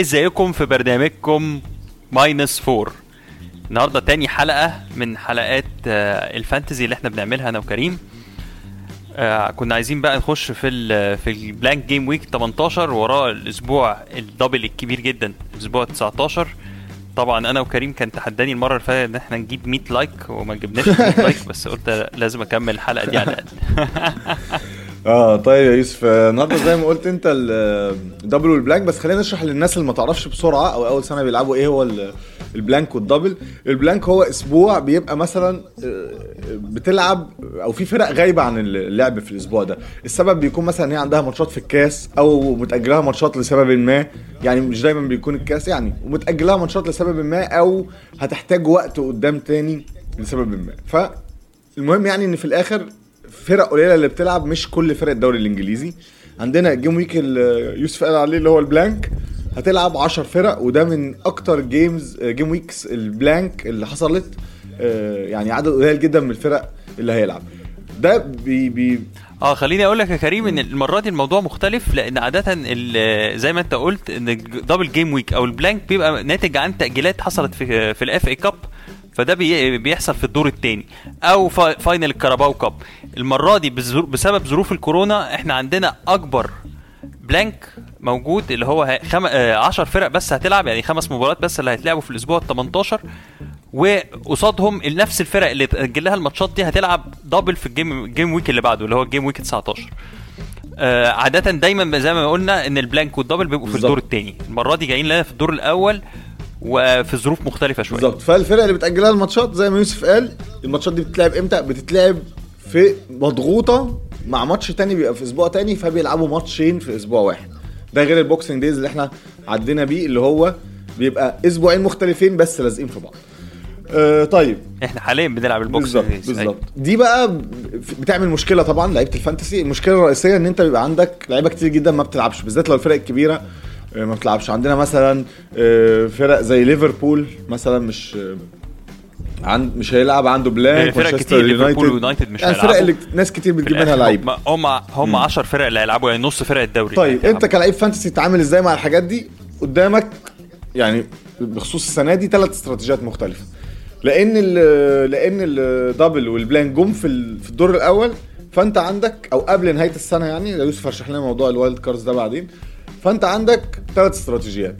ازيكم في برنامجكم ماينس فور. النهاردة تاني حلقة من حلقات الفانتازي اللي احنا بنعملها انا وكريم. كنا عايزين بقى نخش في البلانك جيم ويك 18 وراء الاسبوع الدبل الكبير جدا اسبوع 19. طبعا انا وكريم كان تحداني المرة اللي فاتت ان احنا نجيب 100 لايك وما جبناش 100 لايك، بس قلت لازم اكمل الحلقة دي على الاقل. طيب يا يوسف، النهارده زي ما قلت انت الدبل والبلانك، بس خلينا نشرح للناس اللي ما تعرفش بسرعه او اول سنه بيلعبوا ايه هو البلانك والدبل. البلانك هو اسبوع بيبقى مثلا بتلعب او في فرق غايبه عن اللعب في الاسبوع ده، السبب بيكون مثلا هي عندها ماتشات في الكاس او متاجلها ماتشات لسبب ما، يعني مش دايما بيكون الكاس يعني، ومتاجلها ماتشات لسبب ما او هتحتاج وقت قدام تاني لسبب ما. فالمهم يعني ان في الاخر فرق قليله اللي بتلعب، مش كل فرق الدوري الانجليزي. عندنا جيم ويك يوسف قال عليه اللي هو البلانك هتلعب 10 فرق، وده من اكتر جيم ويكس البلانك اللي حصلت، يعني عدد قليل جدا من الفرق اللي هيلعب ده. خليني اقول لك يا كريم ان المره دي الموضوع مختلف، لان عاده زي ما انت قلت ان دبل جيم ويك او البلانك بيبقى ناتج عن تاجيلات حصلت في الاف اي كاب، فده بيحصل في الدور الثاني او فاينل الكاراباو كاب. المره دي بسبب ظروف الكورونا احنا عندنا اكبر بلانك موجود اللي هو 10 فرق بس هتلعب، يعني 5 مباريات بس اللي هيتلعبوا في الاسبوع ال18، وقصادهم نفس الفرق اللي اتاجلها الماتشات دي هتلعب دبل في الجيم ويك اللي بعده اللي هو الجيم ويك 19. عاده دايما زي ما قلنا ان البلانك والدبل بيبقوا في الدور الثاني، المره دي جايين لنا في الدور الاول وفي ظروف مختلفه شويه بالظبط. فالفرق اللي بتاجلها الماتشات زي ما يوسف قال، الماتشات دي بتتلعب امتى؟ بتتلعب في مضغوطه مع ماتش تاني بيبقى في اسبوع تاني، فبيلعبوا ماتشين في اسبوع واحد. ده غير البوكسنج دايز اللي احنا عدينا بيه اللي هو بيبقى اسبوعين مختلفين بس لازقين في بعض. طيب احنا حاليا بنلعب البوكسنج دايز بالظبط. دي بقى بتعمل مشكله طبعا لعيبه الفانتسي. المشكله الرئيسيه ان انت بيبقى عندك لعيبه كتير جدا ما بتلعبش، بالذات لو الفرق الكبيره ما بتلعبش. عندنا مثلا فرق زي ليفربول مثلا مش هيلعب، عنده بلانك، مانشستر يونايتد مش هيلعبوا. الفرق اللي ناس كتير بتجيب منها لعيب، هم 10 فرق اللي هيلعبوا، يعني نص فرق الدوري. طيب انت كلاعب فانتسي تتعامل ازاي مع الحاجات دي؟ قدامك يعني بخصوص السنه دي 3 استراتيجيات مختلفه، لان الدبل والبلانك جم في الدور الاول، فانت عندك او قبل نهايه السنه، يعني لو يوسف رشح لنا موضوع الوايلد كاردز ده بعدين، فانت عندك 3 استراتيجيات.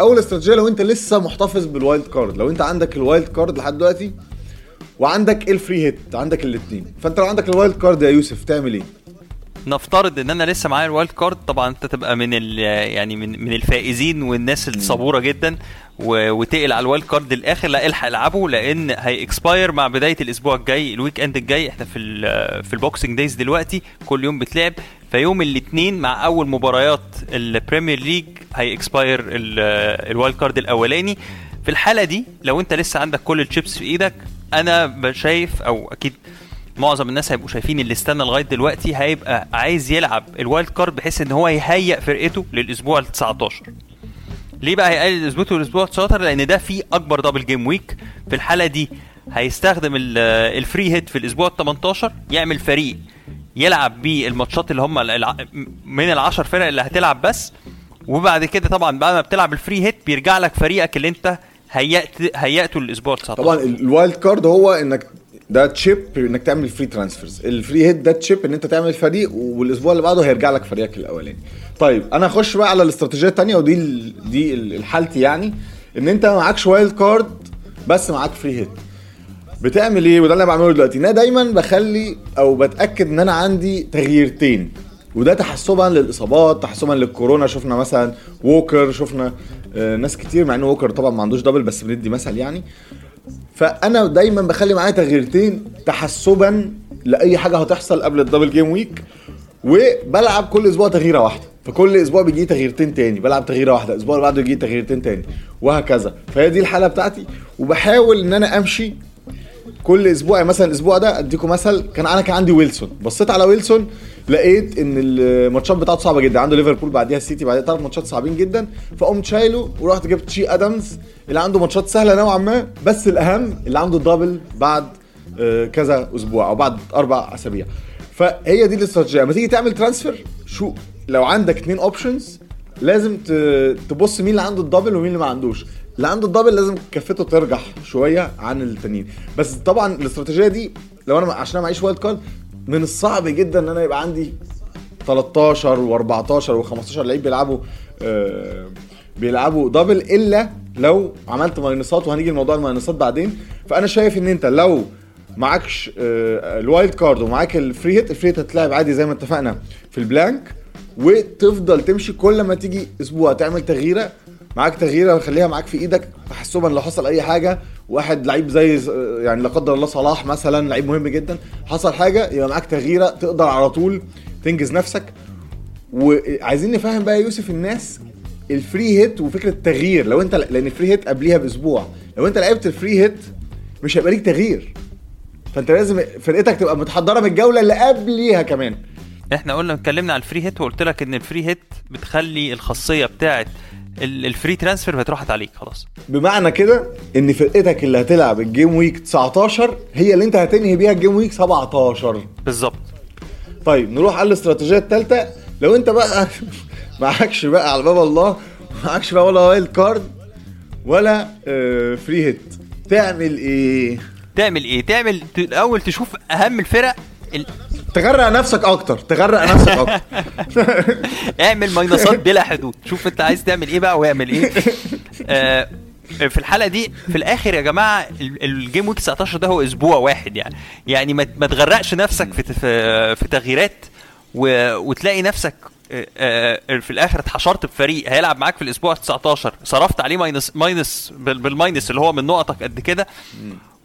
اول استراتيجيه لو انت لسه محتفظ بالوايلد كارد، لو انت عندك الوايلد كارد لحد دلوقتي وعندك الفري هيت، عندك الاثنين، فانت لو عندك الوايلد كارد يا يوسف تعمل ايه؟ نفترض ان انا لسه معايا الوايلد كارد، طبعا انت تبقى من الفائزين والناس الصبوره جدا وتقل على الوايلد كارد الاخر، لا الحق العبه لان هي اكسباير مع بدايه الاسبوع الجاي الويك اند الجاي. احنا في البوكسنج دايز دلوقتي كل يوم بتلعب، فيوم الاثنين مع اول مباريات البريمير ليج هي اكسباير الوايلد كارد الاولاني. في الحاله دي لو انت لسه عندك كل الشيبس في ايدك، انا شايف او اكيد معظم الناس هيبقوا شايفين اللي استنى لغايه دلوقتي هيبقى عايز يلعب الوايلد كارد بحيث ان هو يهيئ فرقته للاسبوع ال19. ليه بقى هيقلل اسبوعه الاسبوع ال19؟ لان ده فيه اكبر دبل جيم ويك. في الحاله دي هيستخدم الفري هيت في الاسبوع ال18، يعمل فريق يلعب بيه الماتشات اللي هم من ال10 فرق اللي هتلعب بس، وبعد كده طبعا بعد ما بتلعب الفري هيت بيرجع لك فريقك اللي انت هيئته للاسبوع ال19. طبعا الوايلد كارد هو انك ده تشيب انك تعمل فري ترانسفيرز، الفري هيد ده تشيب ان انت تعمل فريق والاسبوع اللي بعده هيرجع لك فريقك الاولاني. طيب انا اخش بقى على الاستراتيجيه الثانيه، ودي دي الحالتي، يعني ان انت معكش وايلد كارد بس معاك فري هيد، بتعمل ايه؟ وده اللي انا بعمله دلوقتي، انا دايما بخلي او بتاكد ان انا عندي تغييرتين، وده تحسبا للاصابات، تحسبا للكورونا. شفنا مثلا ووكر، شفنا ناس كتير، مع ان ووكر طبعا ما عندوش دبل بس بندي مثل يعني. فانا دايما بخلي معايا تغييرتين تحسبا لاي حاجه هتحصل قبل الدبل جيم ويك، وبلعب كل اسبوع تغييره واحده، فكل اسبوع بيجي تغييرتين تاني، بلعب تغييره واحده، الاسبوع اللي بعده يجي تغييرتين تاني وهكذا. فهي دي الحاله بتاعتي، وبحاول ان انا امشي كل اسبوع. مثلا الاسبوع ده اديكم مثل، كان عندي ويلسون، بصيت على ويلسون لقيت ان الماتشات بتاعته صعبه جدا، عنده ليفربول بعديها السيتي، بعديها 3 ماتشات صعبين جدا، فقمت شايله ورحت جبت شي ادمز اللي عنده ماتشات سهله نوعا ما، بس الاهم اللي عنده دبل بعد كذا اسبوع او بعد 4 اسابيع. فهي دي الاستراتيجيه. لما تيجي تعمل ترانسفير، شو لو عندك 2 اوبشنز، لازم تبص مين اللي عنده الدبل ومين اللي ما عندوش. اللي عنده الدبل لازم كفته ترجح شويه عن التانيين. بس طبعا الاستراتيجيه دي لو انا عشان معيش وايلد كارد من الصعب جدا ان انا يبقى عندي 13 و14 و15 لعيب بيلعبوا دبل الا لو عملت ماينصات, وهنيجي لموضوع الماينصات بعدين. فانا شايف ان انت لو معكش الوايلد كارد ومعاك الفري هيت, الفري هيت هتلعب عادي زي ما اتفقنا في البلانك, وتفضل تمشي كل ما تيجي اسبوع تعمل تغييره, معاك تغييره وخليها معاك في ايدك حسبا لو حصل اي حاجه. واحد لعيب زي يعني لا قدر الله صلاح مثلا, لعيب مهم جدا, حصل حاجه يبقى معاك تغييره تقدر على طول تنجز نفسك. وعايزين نفهم بقى يوسف الناس الفري هيت وفكره التغيير. لو انت لان الفري هيت قبليها باسبوع, لو انت لعبت الفري هيت مش هيبقى ليك تغيير, فانت لازم فرقتك تبقى متحضره من الجوله اللي قبليها. كمان احنا قلنا اتكلمنا على الفري هيت وقلت لك ان الفري هيت بتخلي الخاصيه بتاعه الفري ترانسفير بتروحت عليك خلاص. بمعنى كده ان فرقتك اللي هتلعب الجيم ويك 19 هي اللي انت هتنهي بيها الجيم ويك 17 بالظبط. طيب نروح على الاستراتيجيه الثالثه. لو انت بقى معكش بقى على باب الله, معكش بقى ولا وايلد كارد ولا فري هيت, تعمل ايه؟ الاول تشوف اهم الفرق تغرق نفسك اكتر اعمل ماينصات بلا حدود, شوف انت عايز تعمل ايه بقى واعمل ايه. في الحلقه دي في الاخر يا جماعه الجيم ويك 19 ده هو اسبوع واحد, يعني ما تغرقش نفسك في تغييرات وتلاقي نفسك في الاخر اتحشرت بفريق هيلعب معاك في الاسبوع 19 صرفت عليه ماينس بالماينس اللي هو من نقطك قد كده,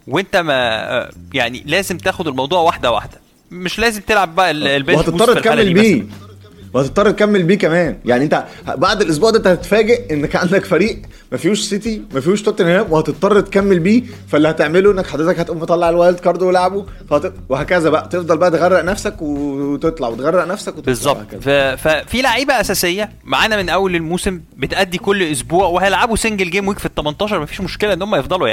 وانت ما يعني لازم تاخد الموضوع واحده واحده. مش لازم تلعب بقى البنش بوست وهتضطر تكمل بيه كمان. يعني انت بعد الاسبوع ده انت هتتفاجئ انك عندك فريق ما فيهوش سيتي ما فيهوش توتنهام وهتضطر تكمل بيه, فاللي هتعمله انك حضرتك هتقوم مطلع الوايلد كارد ولعبه وهكذا بقى تفضل بقى تغرق نفسك وتطلع وتغرق نفسك بالظبط. ففي لعيبه اساسيه معانا من اول الموسم بتأدي كل اسبوع وهيلعبوا سنجل جيم ويك في ال18 ما فيش مشكله ان هم يفضلوا.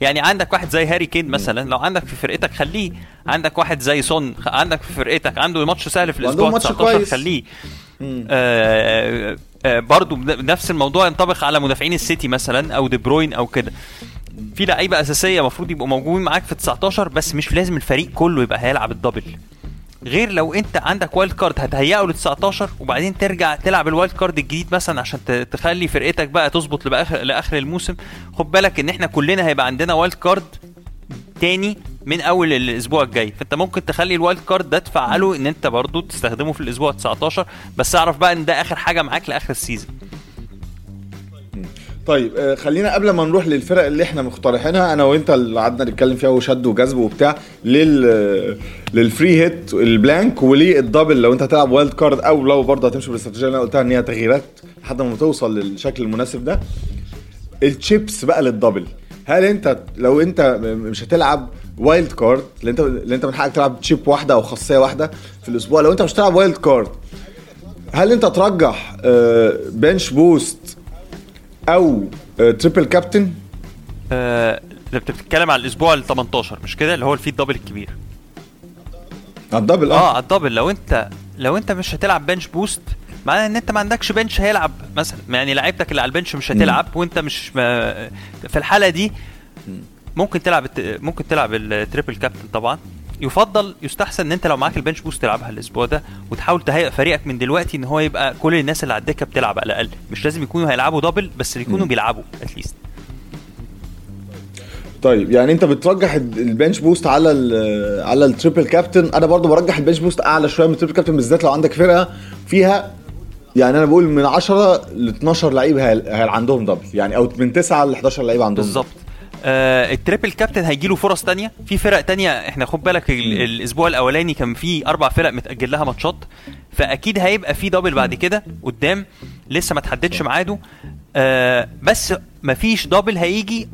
يعني عندك واحد زي هاري كين مثلا لو عندك في فرقتك خليه, عندك واحد زي سون عندك في فرقتك عنده ماتش سهل في الاسبوع 19 خليه. برضو نفس الموضوع ينطبق على مدافعين السيتي مثلا او دي بروين او كده. في لعيبه اساسيه المفروض يبقوا موجودين معاك في 19 بس مش لازم الفريق كله يبقى هيلعب الدبل, غير لو انت عندك وايلد كارد هتهيئه ل 19 وبعدين ترجع تلعب الوايلد كارد الجديد مثلا عشان تخلي فرقتك بقى تظبط لاخر الموسم. خد بالك ان احنا كلنا هيبقى عندنا وايلد كارد تاني من اول الاسبوع الجاي, فانت ممكن تخلي الوايلد كارد ده تفعله ان انت برضو تستخدمه في الاسبوع 19, بس اعرف بقى ان ده اخر حاجه معاك لاخر السيزون. طيب خلينا قبل ما نروح للفرق اللي احنا مقترحينها انا وانت اللي قعدنا نتكلم فيها وشد وجذب وبتاع للفري هيت البلانك وليه الدبل لو انت هتلعب وايلد كارد او لو برضه هتمشي بالاستراتيجيه اللي انا قلتها ان هي تغييرات لحد ما توصل للشكل المناسب ده. التشيبس بقى للدبل, هل انت لو انت مش هتلعب وايلد كارد اللي انت من حقك تلعب تشيب واحده او خاصيه واحده في الاسبوع, لو انت مش هتلعب وايلد كارد هل انت ترجح بنش بوست او تريبل كابتن؟ ده بتتكلم على الاسبوع ال18 مش كده اللي هو فيه الدبل الكبير الدبل الدبل. لو انت مش هتلعب بنش بوست معنى ان انت ما عندكش بنش هيلعب مثلا, يعني لعيبتك اللي على البنش مش هتلعب وانت مش في الحاله دي ممكن تلعب التريبل كابتن. طبعا يستحسن ان انت لو معاك البنش بوست تلعبها الاسبوع ده وتحاول تهيئ فريقك من دلوقتي ان هو يبقى كل الناس اللي على الدكه بتلعب على الاقل, مش لازم يكونوا هيلعبوا دبل بس يكونوا بيلعبوا اتليست. طيب يعني انت بترجح البنش بوست على التريبل كابتن. انا برضو برجح البنش بوست اعلى شويه من التريبل كابتن, بالذات لو عندك فرقه فيها يعني انا بقول من 10 ل 12 لعيب عندهم دبل, يعني او من 9 ل 11 لعيب عندهم بالظبط. التريبل كابتن هيجيله فرص تانية في فرق تانية. احنا خد بالك الاسبوع الاولاني كان فيه 4 فرق متأجل لها ماتشات, فاكيد هيبقى فيه دبل بعد كده قدام لسه ما تحددش ميعاده, بس مفيش دبل هيجي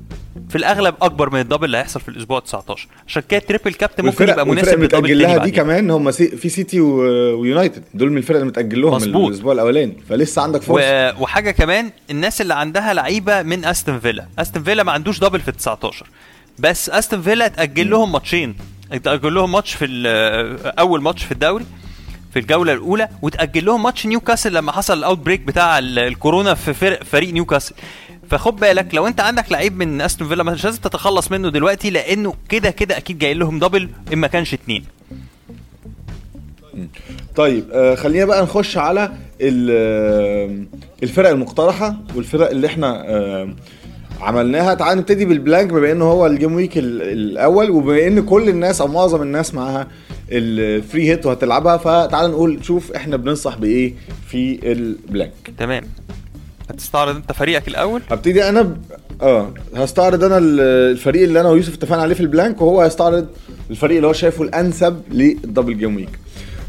في الاغلب اكبر من الدبل اللي هيحصل في الاسبوع 19. عشان كده التريبل كابتن ممكن يبقى مناسب للدبل اللي دي كمان. هم في سيتي ويونايتد دول من الفرق اللي متاجل لهم الاسبوع الاولاني, فلسه عندك فرصه. وحاجه كمان الناس اللي عندها لعيبه من استون فيلا ما عندوش دبل في 19, بس استون فيلا اتاجل لهم ماتشين. اتاجل لهم ماتش في اول ماتش في الدوري في الجوله الاولى وتاجل لهم ماتش نيوكاسل لما حصل الاوت بريك بتاع الكورونا في فريق نيوكاسل. فخد بالك لو انت عندك لعيب من استون فيلا مش لازم تتخلص منه دلوقتي لانه كده كده اكيد جاي لهم دبل اما كانش 2. طيب خلينا بقى نخش على الفرق المقترحه والفرق اللي احنا عملناها. تعال نبتدي بالبلانك بما انه هو الجيم ويك الاول وبما ان كل الناس او معظم الناس معاها الفري هيت وهتلعبها, فتعال نقول شوف احنا بننصح بايه في البلانك. تمام, هتستعرض انت فريقك الاول. هبتدي انا هستعرض انا الفريق اللي انا ويوسف اتفقنا عليه في البلانك, وهو هيستعرض الفريق اللي هو شايفه الانسب للدبل جيم ويك.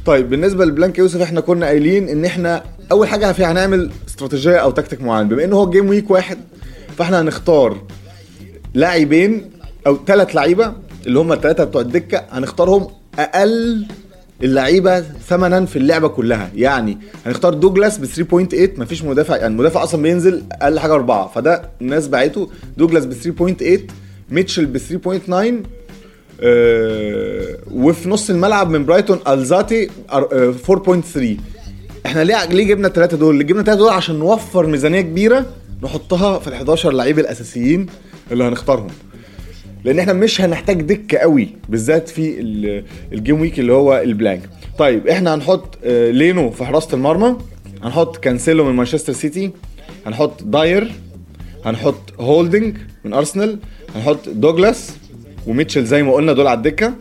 طيب بالنسبه للبلانك يوسف احنا كنا قايلين ان احنا اول حاجه هنعمل استراتيجيه او تكتيك معين. بما انه هو جيم ويك واحد فاحنا هنختار لاعبين او 3 لعيبه اللي هم الثلاثه بتوع الدكه, هنختارهم اقل اللعيبه ثمنا في اللعبه كلها. يعني هنختار دوجلاس ب 3.8, مفيش مدافع, يعني المدافع اصلا بينزل اقل حاجه 4, فده الناس باعته. دوجلاس ب 3.8, ميتشل ب 3.9, وفي نص الملعب من برايتون الزاتي 4.3. احنا ليه جبنا الثلاثه دول؟ اللي جبنا الثلاثه دول عشان نوفر ميزانيه كبيره نحطها في ال11 لعيب الاساسيين اللي هنختارهم, لان احنا مش هنحتاج دكه قوي بالذات في الجيم ويك اللي هو البلانك. طيب احنا هنحط لينو في حراسه المرمى, هنحط كانسيلو من مانشستر سيتي, هنحط داير, هنحط هولدنج من ارسنال, هنحط دوغلاس وميتشل زي ما قلنا دول على الدكه.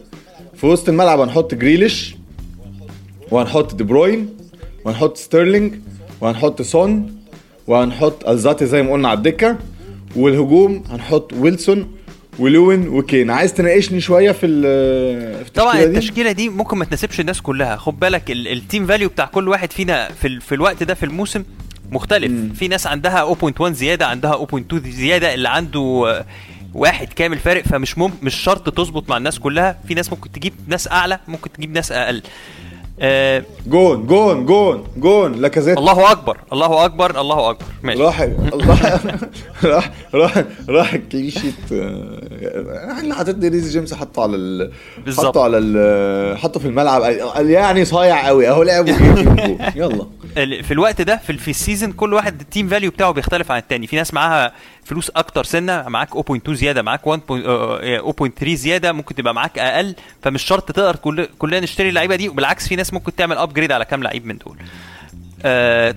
في وسط الملعب هنحط جريليش, وهنحط دي بروين, وهنحط ستيرلينج, وهنحط سون, وهنحط الزاتي زي ما قلنا على الدكه. والهجوم هنحط ويلسون ولوين وكين. عايز تناقشني شويه في طبعا التشكيله دي ممكن ما تناسبش الناس كلها. خد بالك التيم فاليو بتاع كل واحد فينا في الوقت ده في الموسم مختلف. في ناس عندها 0.1 زياده, عندها 0.2 زياده, اللي عنده واحد كامل فارق, فمش مش شرط تظبط مع الناس كلها. في ناس ممكن تجيب ناس اعلى, ممكن تجيب ناس اقل. جون جون جون جون لاكازيت. الله اكبر الله اكبر الله اكبر. ماشي راح الله راح الكليشيت. احنا حطينا ريز جيمس حطه في الملعب, يعني صايع قوي اهو لعبه. يلا في الوقت ده في السيزون كل واحد التيم فاليو بتاعه بيختلف عن التاني. في ناس معاها فلوس اكتر سنه, معاك 0.2 زياده, معاك 1.3 زياده, ممكن تبقى معاك اقل, فمش شرط تقدر كلنا نشتري اللعيبه دي. وبالعكس في ناس ممكن تعمل ابجريد على كام لعيب من دول.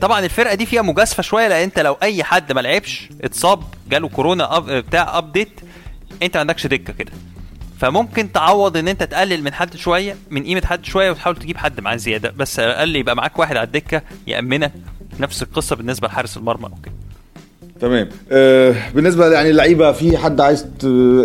طبعا الفرقه دي فيها مجازفه شويه, لان انت لو اي حد ما لعبش اتصاب جاله كورونا بتاع ابديت انت ما عندكش دكه كده, فممكن تعوض ان انت تقلل من حد شويه, من قيمه حد شويه, وتحاول تجيب حد معاه زياده, بس اقل يبقى معاك واحد على الدكه يامنك. نفس القصه بالنسبه لحارس المرمى. اوكي تمام. بالنسبه يعني اللعيبه, في حد عايز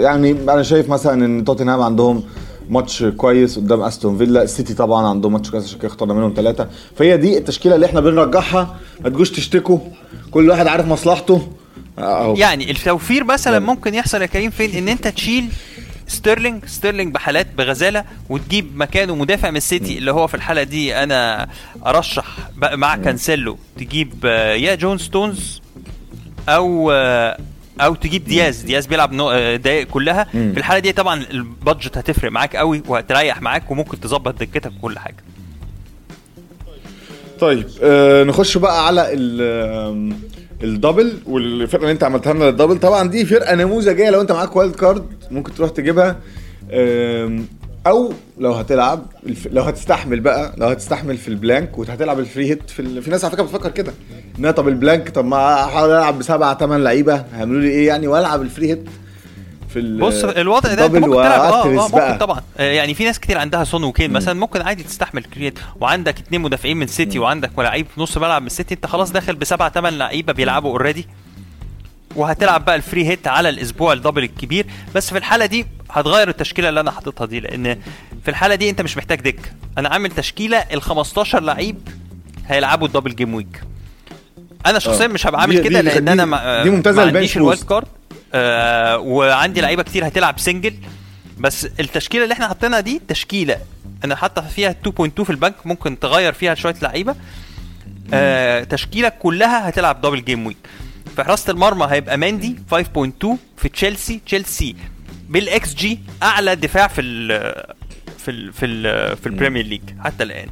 يعني انا شايف مثلا ان توتنهام عندهم ماتش كويس قدام استون فيلا, السيتي طبعا عندهم ماتش كويس عشان كده اخترنا منهم 3. فهي دي التشكيله اللي احنا بنرجحها, ما تجوش تشتكوا, كل واحد عارف مصلحته. يعني التوفير مثلا ممكن يحصل يا كريم فين؟ ان انت تشيل ستيرلينج بحالات بغزاله وتجيب مكانه مدافع من السيتي, اللي هو في الحاله دي انا ارشح مع كانسيلو تجيب يا جون ستونز او تجيب دياز بيلعب دقائق كلها. في الحاله دي طبعا البادجت هتفرق معاك قوي وهتريح معاك, وممكن تظبط دكتك وكل حاجه. طيب نخش بقى على الدبل والفرقه اللي انت عملتها لنا للدبل. طبعا دي فرقه نموذجيه, لو انت معاك وايلد كارد ممكن تروح تجيبها, او لو هتلعب لو هتستحمل بقى, لو هتستحمل في البلانك وهتلعب الفري هيت في ناس على فكره بتفكر كده ان طب البلانك, طب ما احاول العب ب7-8 لعيبه هيعملوا لي ايه يعني, والعب الفري هيت في بص الوضع ده. ممكن تلعب ممكن طبعا, يعني في ناس كتير عندها سون وكين مثلا, ممكن عادي تستحمل كريت, وعندك 2 مدافعين من سيتي, وعندك لعيب في نص ملعب من سيتي, انت خلاص داخل ب7-8 لعيبه بيلعبوا اوريدي, وهتلعب بقى الفري هيت على الاسبوع الدبل الكبير. بس في الحاله دي هتغير التشكيله اللي انا حاططها دي, لان في الحاله دي انت مش محتاج دك. انا عامل تشكيله ال15 لعيب هيلعبوا الدبل جيم ويك. انا شخصيا مش هبقى عامل كده, لان انا دي ممتازه البنش الوايلد كارد, وعندي لعيبه كتير هتلعب سنجل. بس التشكيله اللي احنا حطيناها دي تشكيله انا حاطه فيها 2.2 في البنك, ممكن تغير فيها شويه لعيبه. تشكيله كلها هتلعب دبل جيم ويك. في حراسه المرمى هيبقى مندي 5.2 في تشيلسي بالاكس جي اعلى دفاع في البريمير ليج حتى الان.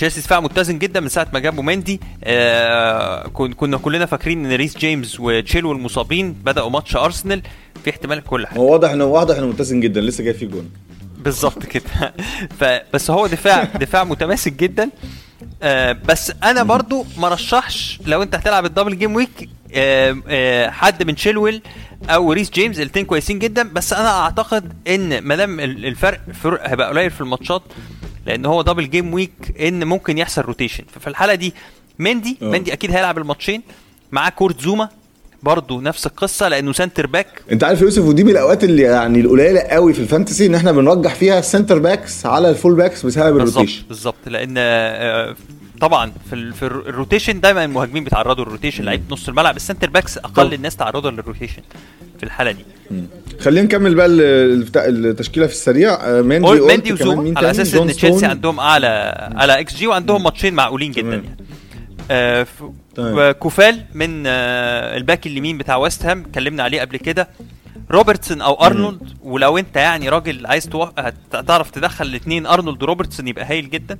تشيلسي دفاع متزن جدا من ساعه ما جابوا مندي. كنا كلنا فاكرين ان ريس جيمس وتشيلو المصابين بداوا ماتش ارسنال في احتمال كل حاجه. هو واضح انه متزن جدا لسه جاي فيه جون بالظبط كده. فبس هو دفاع متماسك جدا. بس انا برضو ما رشحش لو انت هتلعب الدبل جيم ويك حد من شيلويل او ريس جيمز, الاثنين كويسين جدا. بس انا اعتقد ان ما دام الفرق هيبقى قليل في الماتشات لان هو دبل جيم ويك ان ممكن يحصل روتيشن. ففي الحاله دي مندي اكيد هيلعب الماتشين, معاه كورت زوما برضو نفس القصه لانه سنتر باك. انت عارف يوسف, ودي من الاوقات اللي يعني القليله قوي في الفانتسي ان احنا بنرجح فيها السنتر باكس على الفول باكس بسبب الروتيشن. بالظبط, لان طبعا في الروتيشن دايما المهاجمين بيتعرضوا للروتيشن, لعيبه نص الملعب. السنتر باكس اقل الناس تعرضوا للروتيشن في الحاله دي. خلينا نكمل بقى التشكيله في السريع. مندي وزوم على اساس ان تشيلسي عندهم على اكس جي وعندهم ماتشين معقولين جدا يعني. كوفال من الباك اليمين بتاع ويست هام اتكلمنا عليه قبل كده, روبرتسون او ارنولد. ولو انت يعني راجل عايز تعرف تدخل الاثنين ارنولد وروبرتسون يبقى هايل جدا,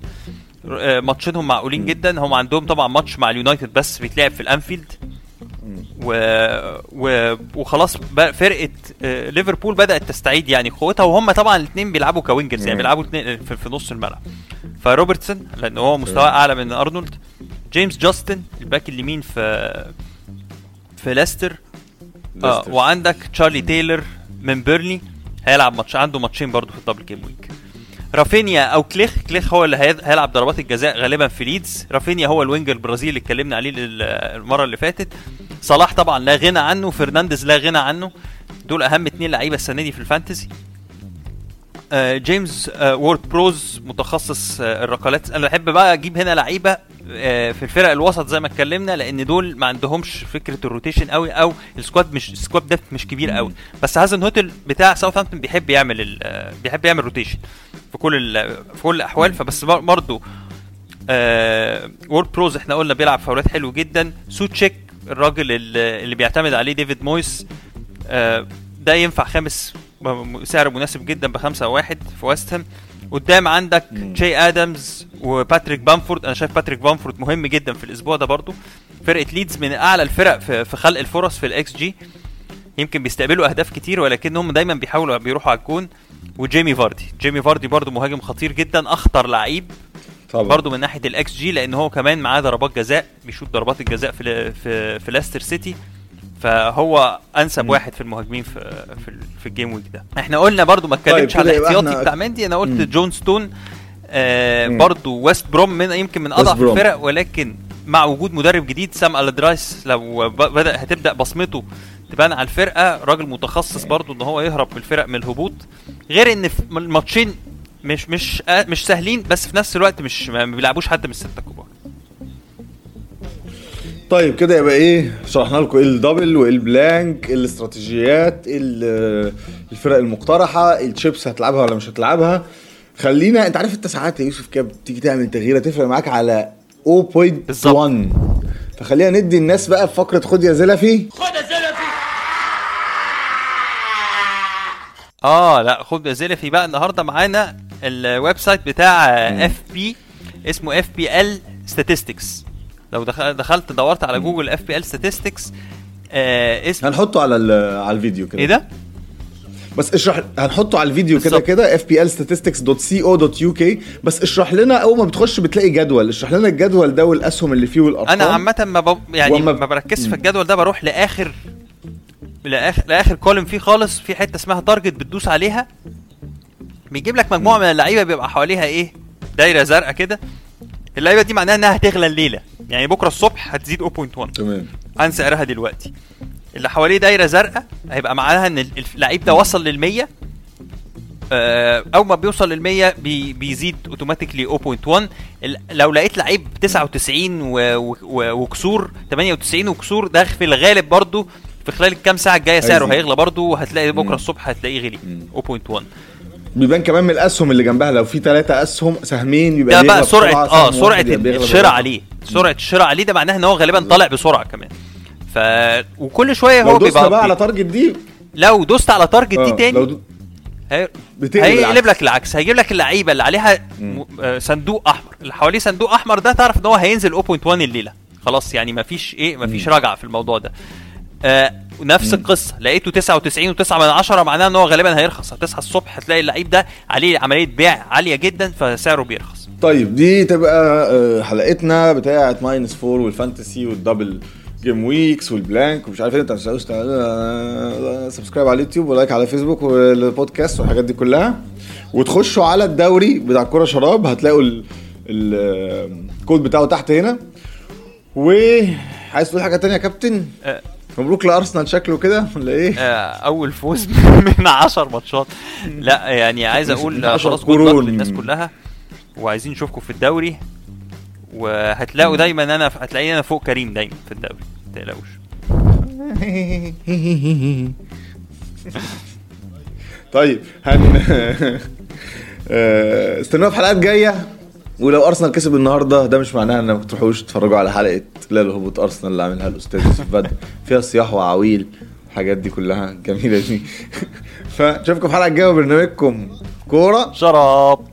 ماتشينهم معقولين جدا. هم عندهم طبعا ماتش مع اليونايتد بس بيتلعب في الانفيلد وخلاص. فرقه ليفربول بدات تستعيد يعني قوتها, وهم طبعا الاثنين بيلعبوا كوينجرز يعني بيلعبوا الاثنين في نص الملعب. فروبرتسون لان هو مستوى اعلى من ارنولد, جيمس جاستن الباك اليمين في ليستر. وعندك تشارلي تايلر من بيرلي هيلعب ماتش, عنده ماتشين برضو في الدبل جيم ويك. رافينيا او كليخ هو اللي هيلعب ضربات الجزاء غالبا في ليدز. رافينيا هو الوينج البرازيلي اللي اتكلمنا عليه المره اللي فاتت. صلاح طبعا لا غنى عنه, فرنانديز لا غنى عنه, دول اهم اتنين لعيبه السنه دي في الفانتسي. جيمس وورد بروز متخصص الركلات. انا بحب بقى اجيب هنا لعيبه في الفرق الوسط زي ما اتكلمنا, لان دول ما عندهمش فكره الروتيشن قوي او السكواد ديبث مش كبير قوي. بس هازن هوتل بتاع ساوثهامبتون بيحب يعمل روتيشن في كل الاحوال. فبس برضو وورد بروز احنا قلنا بيلعب فاولات حلو جدا. سوتشيك الراجل اللي بيعتمد عليه ديفيد مويس, ده ينفع خامس سعر مناسب جدا ب5-1 في وستهم. قدام عندك تشي ادمز وباتريك بامفورد. انا شايف باتريك بامفورد مهم جدا في الاسبوع ده. برضو فرقه ليدز من اعلى الفرق في خلق الفرص في الاكس جي, يمكن بيستقبلوا اهداف كتير ولكنهم دايما بيروحوا على الجون. وجيمي فاردي برضو مهاجم خطير جدا, اخطر لعيب برضو من ناحيه الاكس جي لان هو كمان معاه ضربات جزاء, بيشوط ضربات الجزاء في ليستر سيتي. فهو انسب واحد في المهاجمين في الجيم ويك ده. احنا قلنا برضو ما اتكلمش على الاحتياطي بتاع مندي. انا قلت جون ستون برضو ويست بروم يمكن من اضعف الفرق, ولكن مع وجود مدرب جديد سام ألدرايس لو هتبدا بصمته تبان على الفرقه. راجل متخصص برضو ان هو يهرب الفرق من الهبوط, غير ان الماتشين مش سهلين بس في نفس الوقت ما بيلعبوش حد من الستة كبار. طيب كده يبقى ايه, شرحنا لكم ايه الدبل وايه البلانك, الاستراتيجيات, الفرق المقترحه, الشيبس هتلعبها ولا مش هتلعبها. خلينا, انت عارف التسعات يا يوسف كده بتيجي تعمل تغييره تفرق معاك على 0.1. فخلينا ندي الناس بقى في فقره خد يا زلفي. خد يا زلفي بقى. النهارده معانا الويب سايت بتاع FP اسمه FPL Statistics. لو دخلت دورت على جوجل FPL Statistics هنحطه على الفيديو كده. ايه ده بس اشرح, هنحطه على الفيديو كده fplstatistics.co.uk. بس اشرح لنا, اول ما بتخش بتلاقي جدول, اشرح لنا الجدول ده والاسهم اللي فيه والارقام. انا عامه ما بركزش في الجدول ده, بروح لاخر كولم فيه خالص, في حته اسمها تارجت بتدوس عليها بيجيب لك مجموعه من اللعيبه بيبقى حواليها ايه دايره زرقاء كده. اللعيبه دي معناها انها هتغلى الليله, يعني بكره الصبح هتزيد 0.1 تمام عن سعرها دلوقتي. اللي حواليه دايره زرقاء هيبقى معناها ان اللعيب ده وصل لل100. اول ما بيوصل لل100 بيزيد اوتوماتيكلي 0.1. لو لقيت لعيب 99 وكسور 98 وكسور, ده في الغالب برضو في خلال الكام ساعه الجايه سعره هيغلى برضو, هتلاقي بكره الصبح هتلاقيه غلي 0.1. بيبان كمان من الاسهم اللي جنبها, لو في 3 اسهم سهمين يبقى ده سرعه الشراء عليه. سرعه الشراء عليه ده معناه ان هو غالبا طالع بسرعه كمان. ف وكل شويه هو بيبقى على تارجت دي. لو دوست على تارجت دي تاني هيقلب لك العكس, هيجيب لك اللعيبه اللي عليها صندوق احمر, اللي حواليه صندوق احمر ده تعرف ان هو هينزل 0.1 الليله خلاص, يعني مفيش ايه, مفيش راجع في الموضوع ده. نفس القصه, لقيته 99.9 معناه ان هو غالبا هيرخص, هتصحى الصبح هتلاقي اللعيب ده عليه عمليه بيع عاليه جدا فسعره بيرخص. طيب دي تبقى حلقتنا بتاعه ماينس 4 والفانتسي والدبل جيم ويكس والبلانك ومش عارف ايه. انت مش عاوز تعمل سبسكرايب على اليوتيوب ولايك على فيسبوك والبودكاست والحاجات دي كلها, وتخشوا على الدوري بتاع كرة شراب هتلاقوا الكود بتاعه تحت هنا. وعايز تقول حاجه تانية يا كابتن؟ مبروك لارسنال شكله كده ولا ايه؟ اول فوز من 10 ماتشات. لا يعني عايز اقول خلاص كورون للناس كلها, وعايزين نشوفكم في الدوري, وهتلاقوا دايما انا هتلاقيني انا فوق كريم دايما في الدوري, ما تقلقوش. طيب استنونا في حلقات جايه, ولو ارسنال كسب النهارده ده مش معناه ان ما تروحوش تتفرجوا على حلقه لا الهبوط ارسنال اللي عاملها الاستاذ فهد, فيها صياح وعويل الحاجات دي كلها جميله دي. فنشوفكم في الحلقه الجايه, وبرنامجكم كوره شراب.